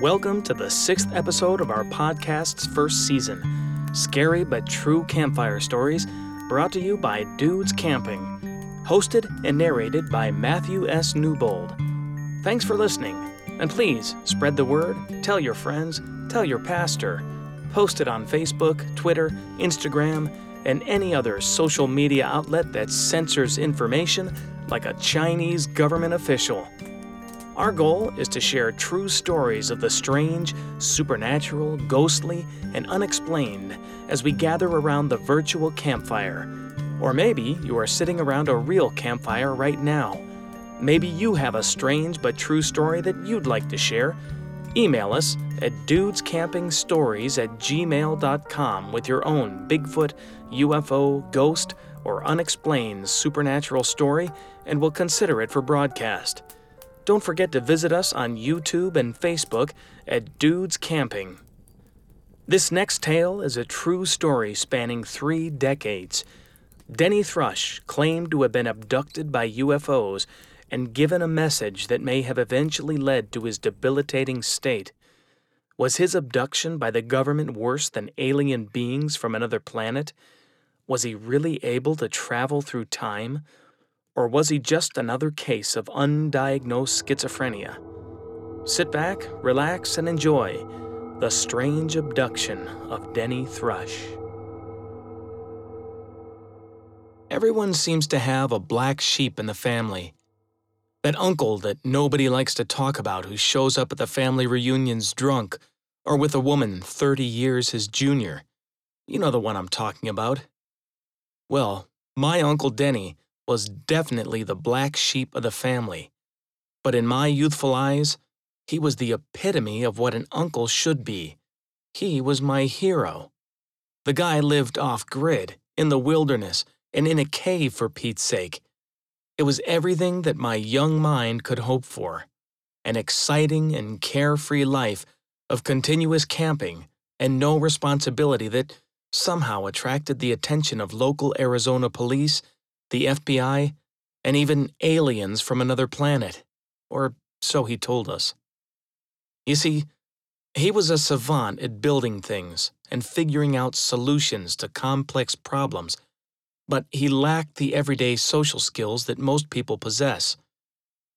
Welcome to the 6th episode of our podcast's first season, Scary But True Campfire Stories, brought to you by Dudes Camping, hosted and narrated by Matthew S. Newbold. Thanks for listening, and please spread the word, tell your friends, tell your pastor, post it on Facebook, Twitter, Instagram, and any other social media outlet that censors information like a Chinese government official. Our goal is to share true stories of the strange, supernatural, ghostly, and unexplained as we gather around the virtual campfire. Or maybe you are sitting around a real campfire right now. Maybe you have a strange but true story that you'd like to share. Email us at dudescampingstories@gmail.com with your own Bigfoot, UFO, ghost, or unexplained supernatural story, and we'll consider it for broadcast. Don't forget to visit us on YouTube and Facebook at Dudes Camping. This next tale is a true story spanning 3 decades. Denny Thrush claimed to have been abducted by UFOs and given a message that may have eventually led to his debilitating state. Was his abduction by the government worse than alien beings from another planet? Was he really able to travel through time? Or was he just another case of undiagnosed schizophrenia? Sit back, relax, and enjoy the strange abduction of Denny Thrush. Everyone seems to have a black sheep in the family. That uncle that nobody likes to talk about who shows up at the family reunions drunk or with a woman 30 years his junior. You know the one I'm talking about. Well, my Uncle Denny was definitely the black sheep of the family. But in my youthful eyes, he was the epitome of what an uncle should be. He was my hero. The guy lived off-grid, in the wilderness, and in a cave for Pete's sake. It was everything that my young mind could hope for. An exciting and carefree life of continuous camping and no responsibility that somehow attracted the attention of local Arizona police, the FBI, and even aliens from another planet. Or so he told us. You see, he was a savant at building things and figuring out solutions to complex problems, but he lacked the everyday social skills that most people possess.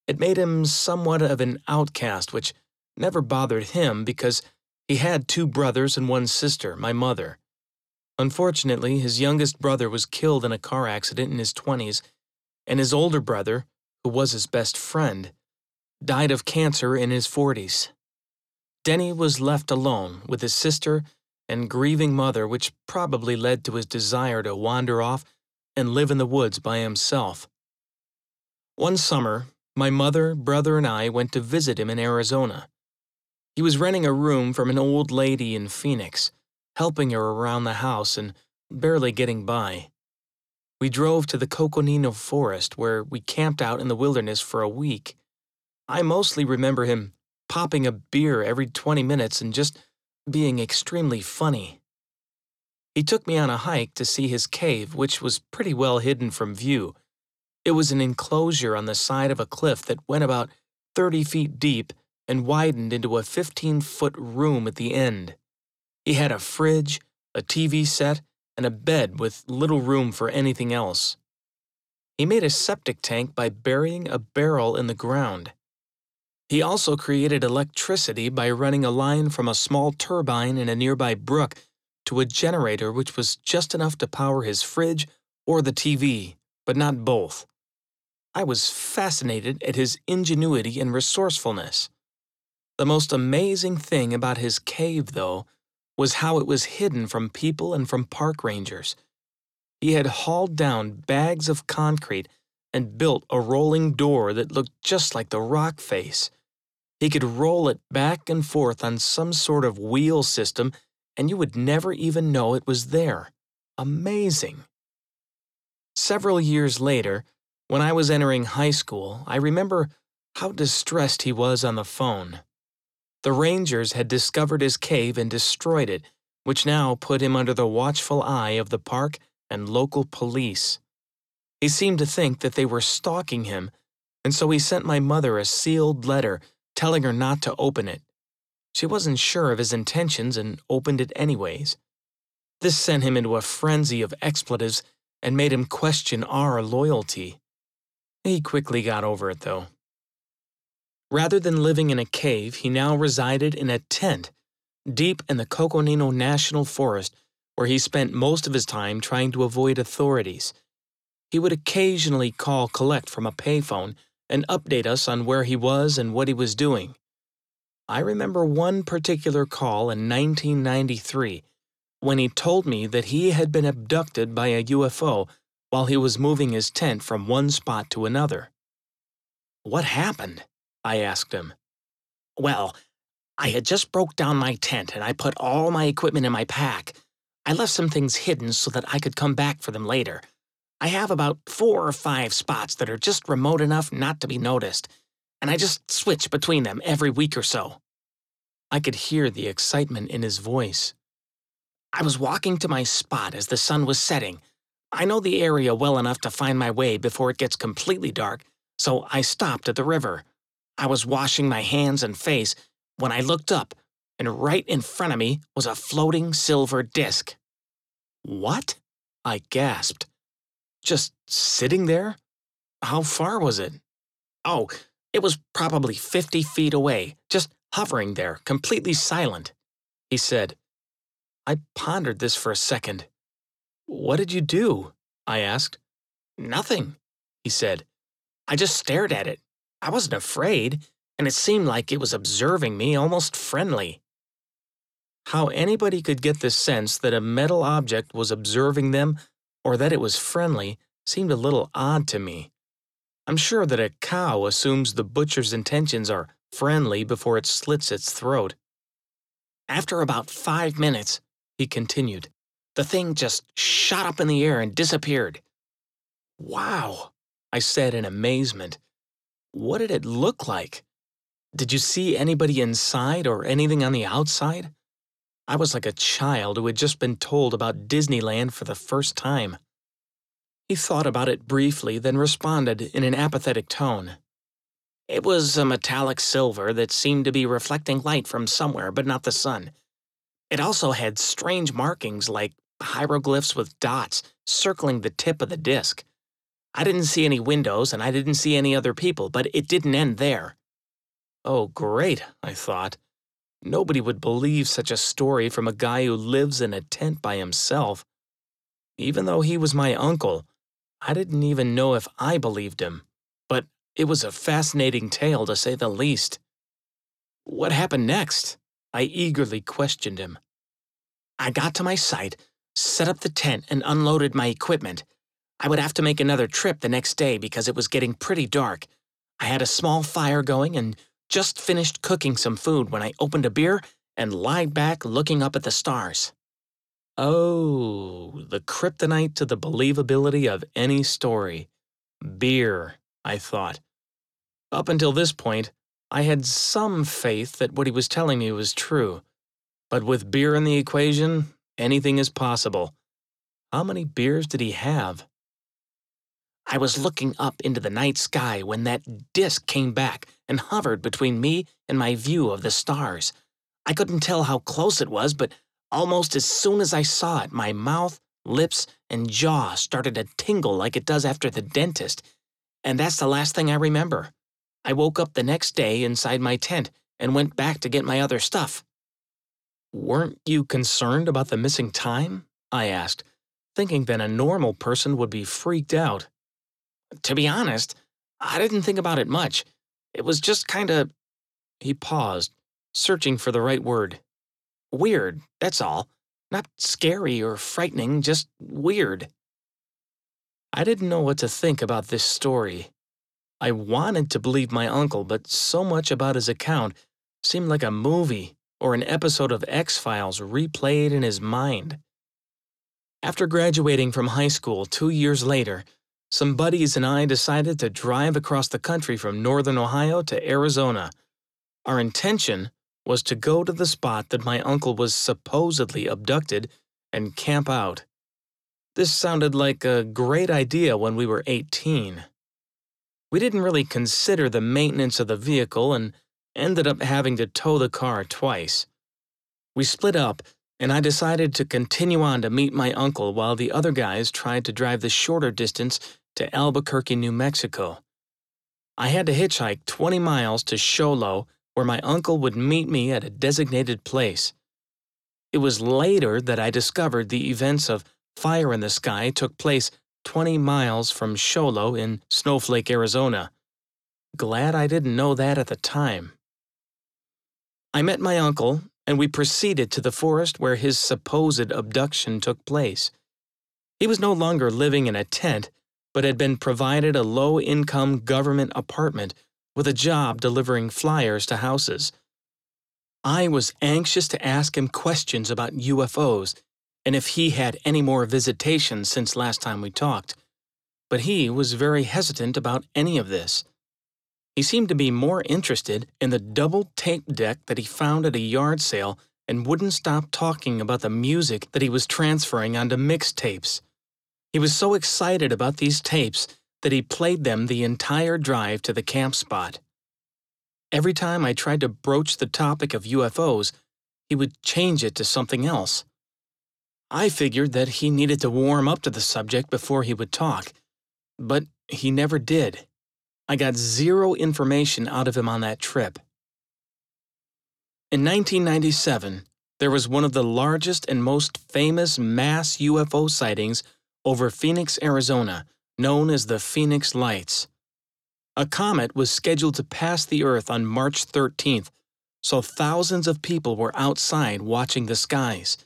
It made him somewhat of an outcast, which never bothered him because he had 2 brothers and 1 sister, my mother. Unfortunately, his youngest brother was killed in a car accident in his 20s, and his older brother, who was his best friend, died of cancer in his 40s. Denny was left alone with his sister and grieving mother, which probably led to his desire to wander off and live in the woods by himself. One summer, my mother, brother, and I went to visit him in Arizona. He was renting a room from an old lady in Phoenix, helping her around the house and barely getting by. We drove to the Coconino Forest, where we camped out in the wilderness for a week. I mostly remember him popping a beer every 20 minutes and just being extremely funny. He took me on a hike to see his cave, which was pretty well hidden from view. It was an enclosure on the side of a cliff that went about 30 feet deep and widened into a 15-foot room at the end. He had a fridge, a TV set, and a bed with little room for anything else. He made a septic tank by burying a barrel in the ground. He also created electricity by running a line from a small turbine in a nearby brook to a generator which was just enough to power his fridge or the TV, but not both. I was fascinated at his ingenuity and resourcefulness. The most amazing thing about his cave, though, was how it was hidden from people and from park rangers. He had hauled down bags of concrete and built a rolling door that looked just like the rock face. He could roll it back and forth on some sort of wheel system, and you would never even know it was there. Amazing. Several years later, when I was entering high school, I remember how distressed he was on the phone. The rangers had discovered his cave and destroyed it, which now put him under the watchful eye of the park and local police. He seemed to think that they were stalking him, and so he sent my mother a sealed letter telling her not to open it. She wasn't sure of his intentions and opened it anyways. This sent him into a frenzy of expletives and made him question our loyalty. He quickly got over it, though. Rather than living in a cave, he now resided in a tent deep in the Coconino National Forest, where he spent most of his time trying to avoid authorities. He would occasionally call collect from a payphone and update us on where he was and what he was doing. I remember one particular call in 1993 when he told me that he had been abducted by a UFO while he was moving his tent from one spot to another. "What happened?" I asked him. "Well, I had just broke down my tent and I put all my equipment in my pack. I left some things hidden so that I could come back for them later. I have about 4 or 5 spots that are just remote enough not to be noticed, and I just switch between them every week or so." I could hear the excitement in his voice. "I was walking to my spot as the sun was setting. I know the area well enough to find my way before it gets completely dark, so I stopped at the river. I was washing my hands and face when I looked up, and right in front of me was a floating silver disc." "What?" I gasped. "Just sitting there? How far was it?" "Oh, it was probably 50 feet away, just hovering there, completely silent," he said. I pondered this for a second. "What did you do?" I asked. "Nothing," he said. "I just stared at it. I wasn't afraid, and it seemed like it was observing me, almost friendly." How anybody could get the sense that a metal object was observing them or that it was friendly seemed a little odd to me. I'm sure that a cow assumes the butcher's intentions are friendly before it slits its throat. "After about 5 minutes, he continued, "the thing just shot up in the air and disappeared." "Wow," I said in amazement. "What did it look like? Did you see anybody inside or anything on the outside?" I was like a child who had just been told about Disneyland for the first time. He thought about it briefly, then responded in an apathetic tone. "It was a metallic silver that seemed to be reflecting light from somewhere, but not the sun. It also had strange markings like hieroglyphs with dots circling the tip of the disc. I didn't see any windows and I didn't see any other people, but it didn't end there." Oh, great, I thought. Nobody would believe such a story from a guy who lives in a tent by himself. Even though he was my uncle, I didn't even know if I believed him, but it was a fascinating tale to say the least. "What happened next?" I eagerly questioned him. "I got to my site, set up the tent, and unloaded my equipment. I would have to make another trip the next day because it was getting pretty dark. I had a small fire going and just finished cooking some food when I opened a beer and lied back looking up at the stars." Oh, the kryptonite to the believability of any story. Beer, I thought. Up until this point, I had some faith that what he was telling me was true. But with beer in the equation, anything is possible. How many beers did he have? "I was looking up into the night sky when that disc came back and hovered between me and my view of the stars. I couldn't tell how close it was, but almost as soon as I saw it, my mouth, lips, and jaw started to tingle like it does after the dentist. And that's the last thing I remember. I woke up the next day inside my tent and went back to get my other stuff." "Weren't you concerned about the missing time?" I asked, thinking that a normal person would be freaked out. "To be honest, I didn't think about it much. It was just kinda..." He paused, searching for the right word. "Weird, that's all. Not scary or frightening, just weird." I didn't know what to think about this story. I wanted to believe my uncle, but so much about his account seemed like a movie or an episode of X-Files replayed in his mind. After graduating from high school 2 years later, some buddies and I decided to drive across the country from northern Ohio to Arizona. Our intention was to go to the spot that my uncle was supposedly abducted and camp out. This sounded like a great idea when we were 18. We didn't really consider the maintenance of the vehicle and ended up having to tow the car twice. We split up, and I decided to continue on to meet my uncle while the other guys tried to drive the shorter distance to Albuquerque, New Mexico. I had to hitchhike 20 miles to Show Low, where my uncle would meet me at a designated place. It was later that I discovered the events of Fire in the Sky took place 20 miles from Show Low in Snowflake, Arizona. Glad I didn't know that at the time. I met my uncle, and we proceeded to the forest where his supposed abduction took place. He was no longer living in a tent, but had been provided a low-income government apartment with a job delivering flyers to houses. I was anxious to ask him questions about UFOs and if he had any more visitations since last time we talked, but he was very hesitant about any of this. He seemed to be more interested in the double tape deck that he found at a yard sale and wouldn't stop talking about the music that he was transferring onto mixtapes. He was so excited about these tapes that he played them the entire drive to the camp spot. Every time I tried to broach the topic of UFOs, he would change it to something else. I figured that he needed to warm up to the subject before he would talk, but he never did. I got zero information out of him on that trip. In 1997, there was one of the largest and most famous mass UFO sightings over Phoenix, Arizona, known as the Phoenix Lights. A comet was scheduled to pass the Earth on March 13th, so thousands of people were outside watching the skies.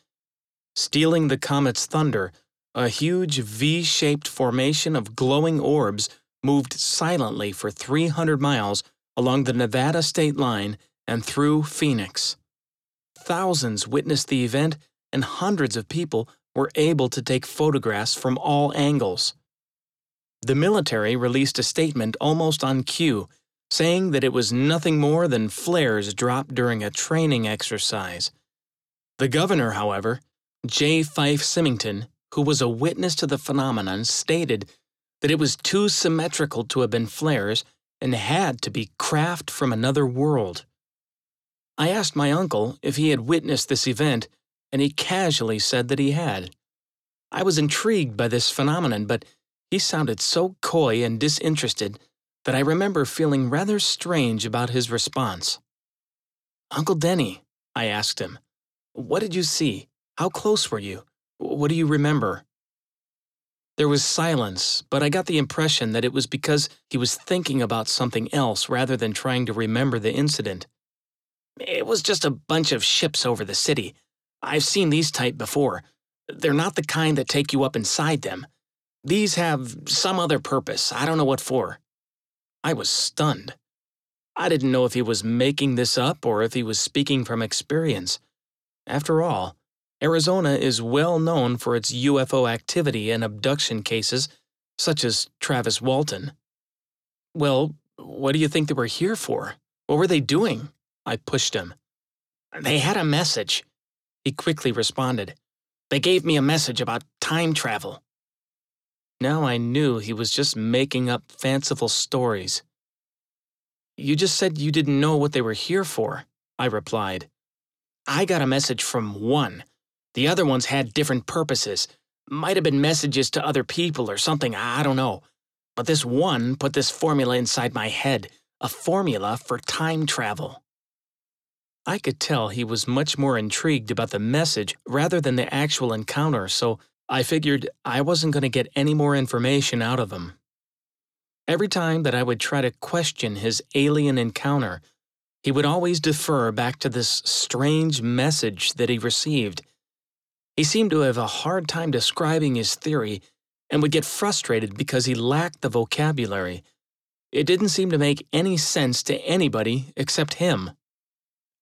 Stealing the comet's thunder, a huge V-shaped formation of glowing orbs moved silently for 300 miles along the Nevada state line and through Phoenix. Thousands witnessed the event, and hundreds of people were able to take photographs from all angles. The military released a statement almost on cue, saying that it was nothing more than flares dropped during a training exercise. The governor, however, J. Fife Symington, who was a witness to the phenomenon, stated that it was too symmetrical to have been flares and had to be craft from another world. I asked my uncle if he had witnessed this event, and he casually said that he had. I was intrigued by this phenomenon, but he sounded so coy and disinterested that I remember feeling rather strange about his response. "Uncle Denny," I asked him, "what did you see? How close were you? What do you remember?" There was silence, but I got the impression that it was because he was thinking about something else rather than trying to remember the incident. "It was just a bunch of ships over the city. I've seen these type before. They're not the kind that take you up inside them. These have some other purpose. I don't know what for." I was stunned. I didn't know if he was making this up or if he was speaking from experience. After all, Arizona is well known for its UFO activity and abduction cases, such as Travis Walton. "Well, what do you think they were here for? What were they doing?" I pushed him. "They had a message," he quickly responded. "They gave me a message about time travel." Now I knew he was just making up fanciful stories. "You just said you didn't know what they were here for," I replied. "I got a message from one. The other ones had different purposes. Might have been messages to other people or something, I don't know. But this one put this formula inside my head, a formula for time travel." I could tell he was much more intrigued about the message rather than the actual encounter, so I figured I wasn't going to get any more information out of him. Every time that I would try to question his alien encounter, he would always defer back to this strange message that he received. He seemed to have a hard time describing his theory and would get frustrated because he lacked the vocabulary. It didn't seem to make any sense to anybody except him.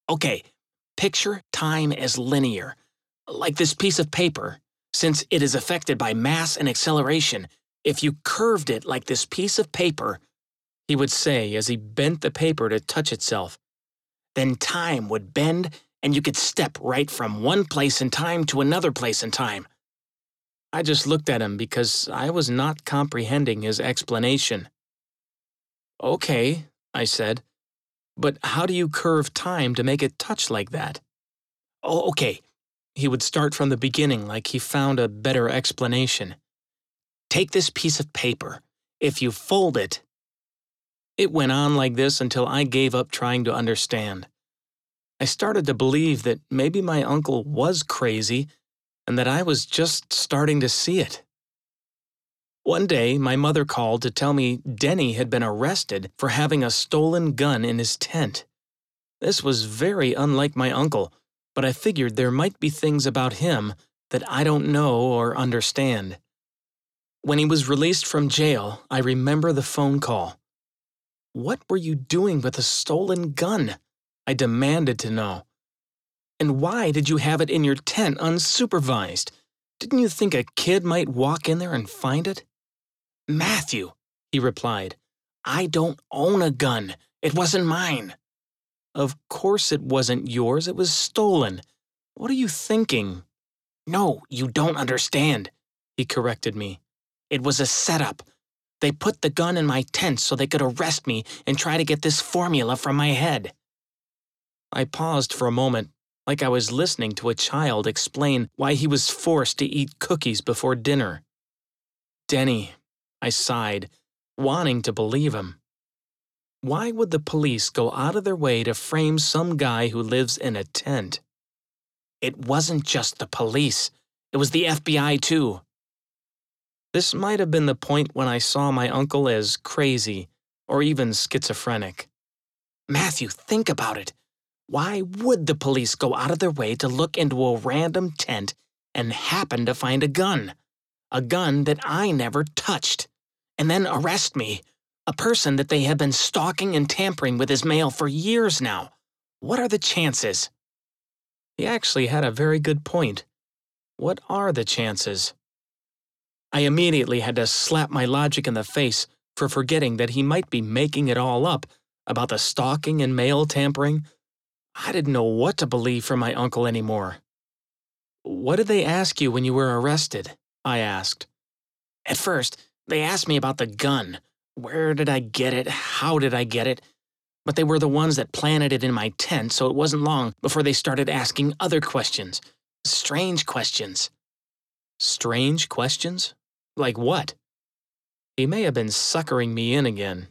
"Okay, picture time as linear, like this piece of paper. Since it is affected by mass and acceleration, if you curved it like this piece of paper," he would say as he bent the paper to touch itself, "then time would bend and you could step right from one place in time to another place in time." I just looked at him because I was not comprehending his explanation. "Okay," I said, But how do you curve time to make it touch like that? Oh, okay. He would start from the beginning like he found a better explanation. Take this piece of paper. If you fold it... It went on like this until I gave up trying to understand. I started to believe that maybe my uncle was crazy and that I was just starting to see it. One day, my mother called to tell me Denny had been arrested for having a stolen gun in his tent. This was very unlike my uncle, but I figured there might be things about him that I don't know or understand. When he was released from jail, I remember the phone call. What were you doing with a stolen gun? I demanded to know. And why did you have it in your tent unsupervised? Didn't you think a kid might walk in there and find it? Matthew, he replied, I don't own a gun. It wasn't mine. Of course it wasn't yours. It was stolen. What are you thinking? No, you don't understand, he corrected me. It was a setup. They put the gun in my tent so they could arrest me and try to get this formula from my head. I paused for a moment, like I was listening to a child explain why he was forced to eat cookies before dinner. Denny, I sighed, wanting to believe him. Why would the police go out of their way to frame some guy who lives in a tent? It wasn't just the police. It was the FBI, too. This might have been the point when I saw my uncle as crazy or even schizophrenic. Matthew, think about it. Why would the police go out of their way to look into a random tent and happen to find a gun that I never touched, and then arrest me, a person that they have been stalking and tampering with his mail for years now? What are the chances? He actually had a very good point. What are the chances? I immediately had to slap my logic in the face for forgetting that he might be making it all up about the stalking and mail tampering. I didn't know what to believe from my uncle anymore. What did they ask you when you were arrested? I asked. At first, they asked me about the gun. Where did I get it? How did I get it? But they were the ones that planted it in my tent, so it wasn't long before they started asking other questions. Strange questions. Strange questions? Like what? He may have been suckering me in again.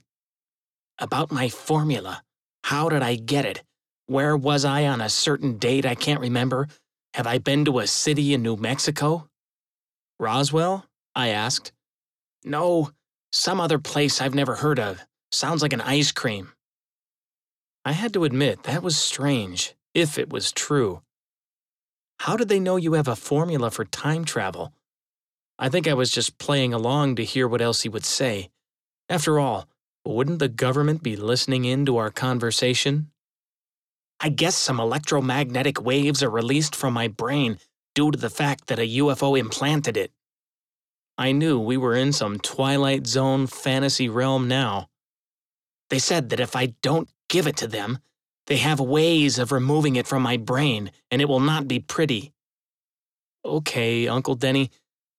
About my formula. How did I get it? Where was I on a certain date I can't remember? Have I been to a city in New Mexico? Roswell? I asked. No, some other place I've never heard of. Sounds like an ice cream. I had to admit that was strange, if it was true. How did they know you have a formula for time travel? I think I was just playing along to hear what else he would say. After all, wouldn't the government be listening in to our conversation? I guess some electromagnetic waves are released from my brain due to the fact that a UFO implanted it. I knew we were in some Twilight Zone fantasy realm now. They said that if I don't give it to them, they have ways of removing it from my brain, and it will not be pretty. Okay, Uncle Denny,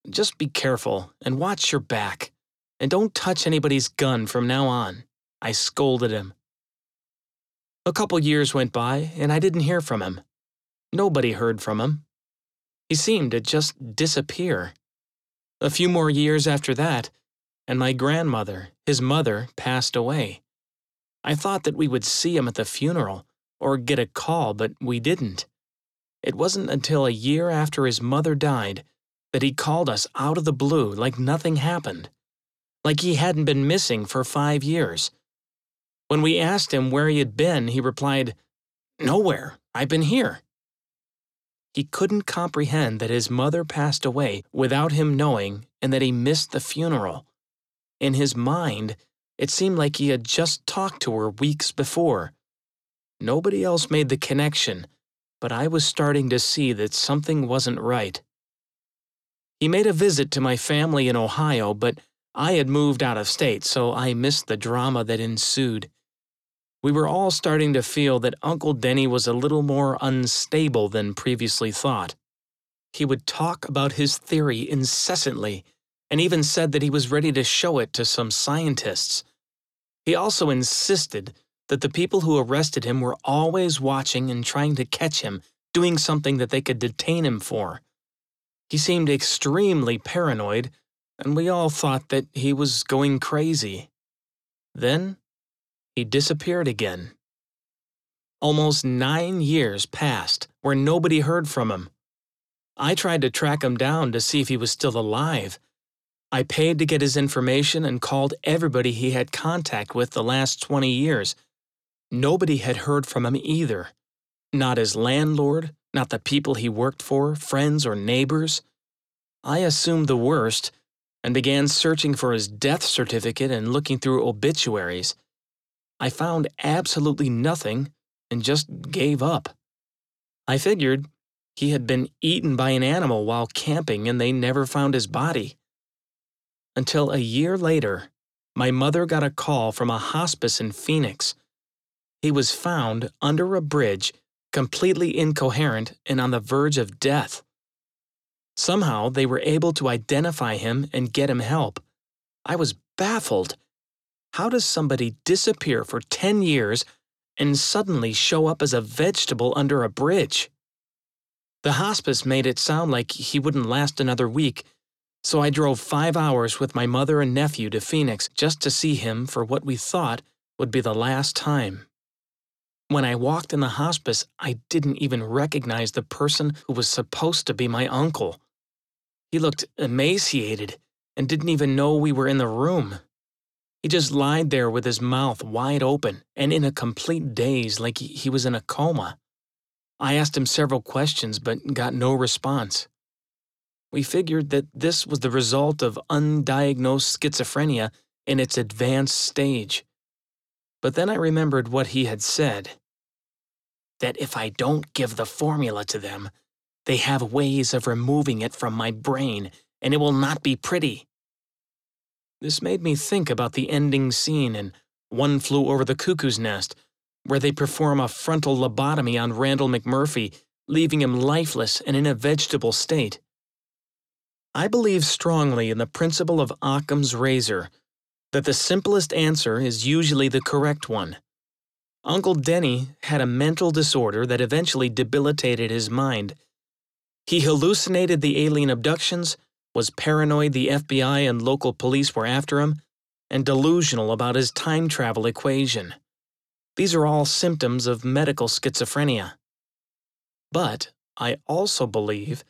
just be careful and watch your back, and don't touch anybody's gun from now on. I scolded him. A couple years went by, and I didn't hear from him. Nobody heard from him. He seemed to just disappear. A few more years after that, and my grandmother, his mother, passed away. I thought that we would see him at the funeral or get a call, but we didn't. It wasn't until a year after his mother died that he called us out of the blue like nothing happened, like he hadn't been missing for 5 years. When we asked him where he had been, he replied, "Nowhere. I've been here." He couldn't comprehend that his mother passed away without him knowing and that he missed the funeral. In his mind, it seemed like he had just talked to her weeks before. Nobody else made the connection, but I was starting to see that something wasn't right. He made a visit to my family in Ohio, but I had moved out of state, so I missed the drama that ensued. We were all starting to feel that Uncle Denny was a little more unstable than previously thought. He would talk about his theory incessantly, and even said that he was ready to show it to some scientists. He also insisted that the people who arrested him were always watching and trying to catch him, doing something that they could detain him for. He seemed extremely paranoid, and we all thought that he was going crazy. Then, he disappeared again. Almost 9 years passed where nobody heard from him. I tried to track him down to see if he was still alive. I paid to get his information and called everybody he had contact with the last 20 years. Nobody had heard from him either. Not his landlord, not the people he worked for, friends or neighbors. I assumed the worst and began searching for his death certificate and looking through obituaries. I found absolutely nothing and just gave up. I figured he had been eaten by an animal while camping and they never found his body. Until a year later, my mother got a call from a hospice in Phoenix. He was found under a bridge, completely incoherent and on the verge of death. Somehow, they were able to identify him and get him help. I was baffled. How does somebody disappear for 10 years and suddenly show up as a vegetable under a bridge? The hospice made it sound like he wouldn't last another week, so I drove 5 hours with my mother and nephew to Phoenix just to see him for what we thought would be the last time. When I walked in the hospice, I didn't even recognize the person who was supposed to be my uncle. He looked emaciated and didn't even know we were in the room. He just lied there with his mouth wide open and in a complete daze like he was in a coma. I asked him several questions but got no response. We figured that this was the result of undiagnosed schizophrenia in its advanced stage. But then I remembered what he had said. That if I don't give the formula to them, they have ways of removing it from my brain, and it will not be pretty. This made me think about the ending scene in One Flew Over the Cuckoo's Nest, where they perform a frontal lobotomy on Randall McMurphy, leaving him lifeless and in a vegetable state. I believe strongly in the principle of Occam's razor, that the simplest answer is usually the correct one. Uncle Denny had a mental disorder that eventually debilitated his mind. He hallucinated the alien abductions, was paranoid the FBI and local police were after him, and delusional about his time travel equation. These are all symptoms of medical schizophrenia. But I also believe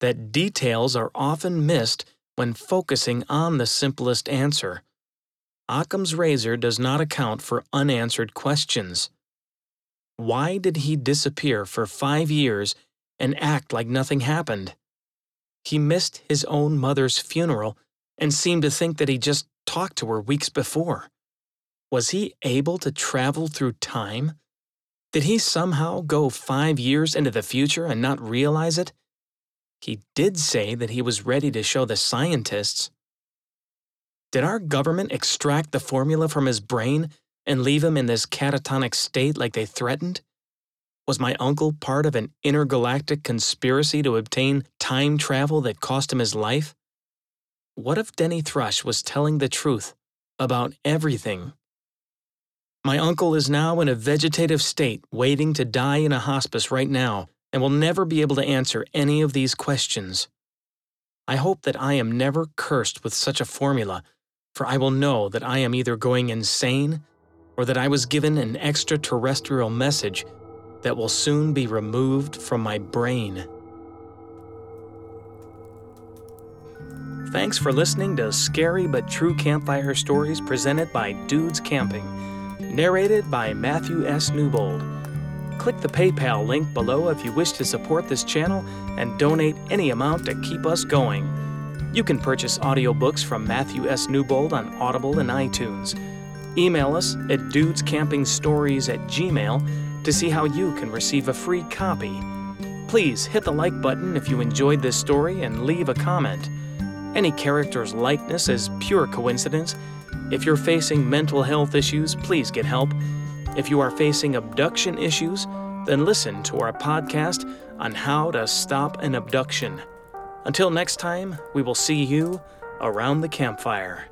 that details are often missed when focusing on the simplest answer. Occam's razor does not account for unanswered questions. Why did he disappear for 5 years and act like nothing happened? He missed his own mother's funeral and seemed to think that he just talked to her weeks before. Was he able to travel through time? Did he somehow go 5 years into the future and not realize it? He did say that he was ready to show the scientists. Did our government extract the formula from his brain and leave him in this catatonic state like they threatened? Was my uncle part of an intergalactic conspiracy to obtain time travel that cost him his life? What if Denny Thrush was telling the truth about everything? My uncle is now in a vegetative state, waiting to die in a hospice right now, and will never be able to answer any of these questions. I hope that I am never cursed with such a formula, for I will know that I am either going insane or that I was given an extraterrestrial message that will soon be removed from my brain. Thanks for listening to Scary But True Campfire Stories presented by Dudes Camping. Narrated by Matthew S. Newbold. Click the PayPal link below if you wish to support this channel and donate any amount to keep us going. You can purchase audiobooks from Matthew S. Newbold on Audible and iTunes. Email us at dudescampingstories@gmail.com to see how you can receive a free copy. Please hit the like button if you enjoyed this story and leave a comment. Any character's likeness is pure coincidence. If you're facing mental health issues, please get help. If you are facing abduction issues, then listen to our podcast on how to stop an abduction. Until next time, we will see you around the campfire.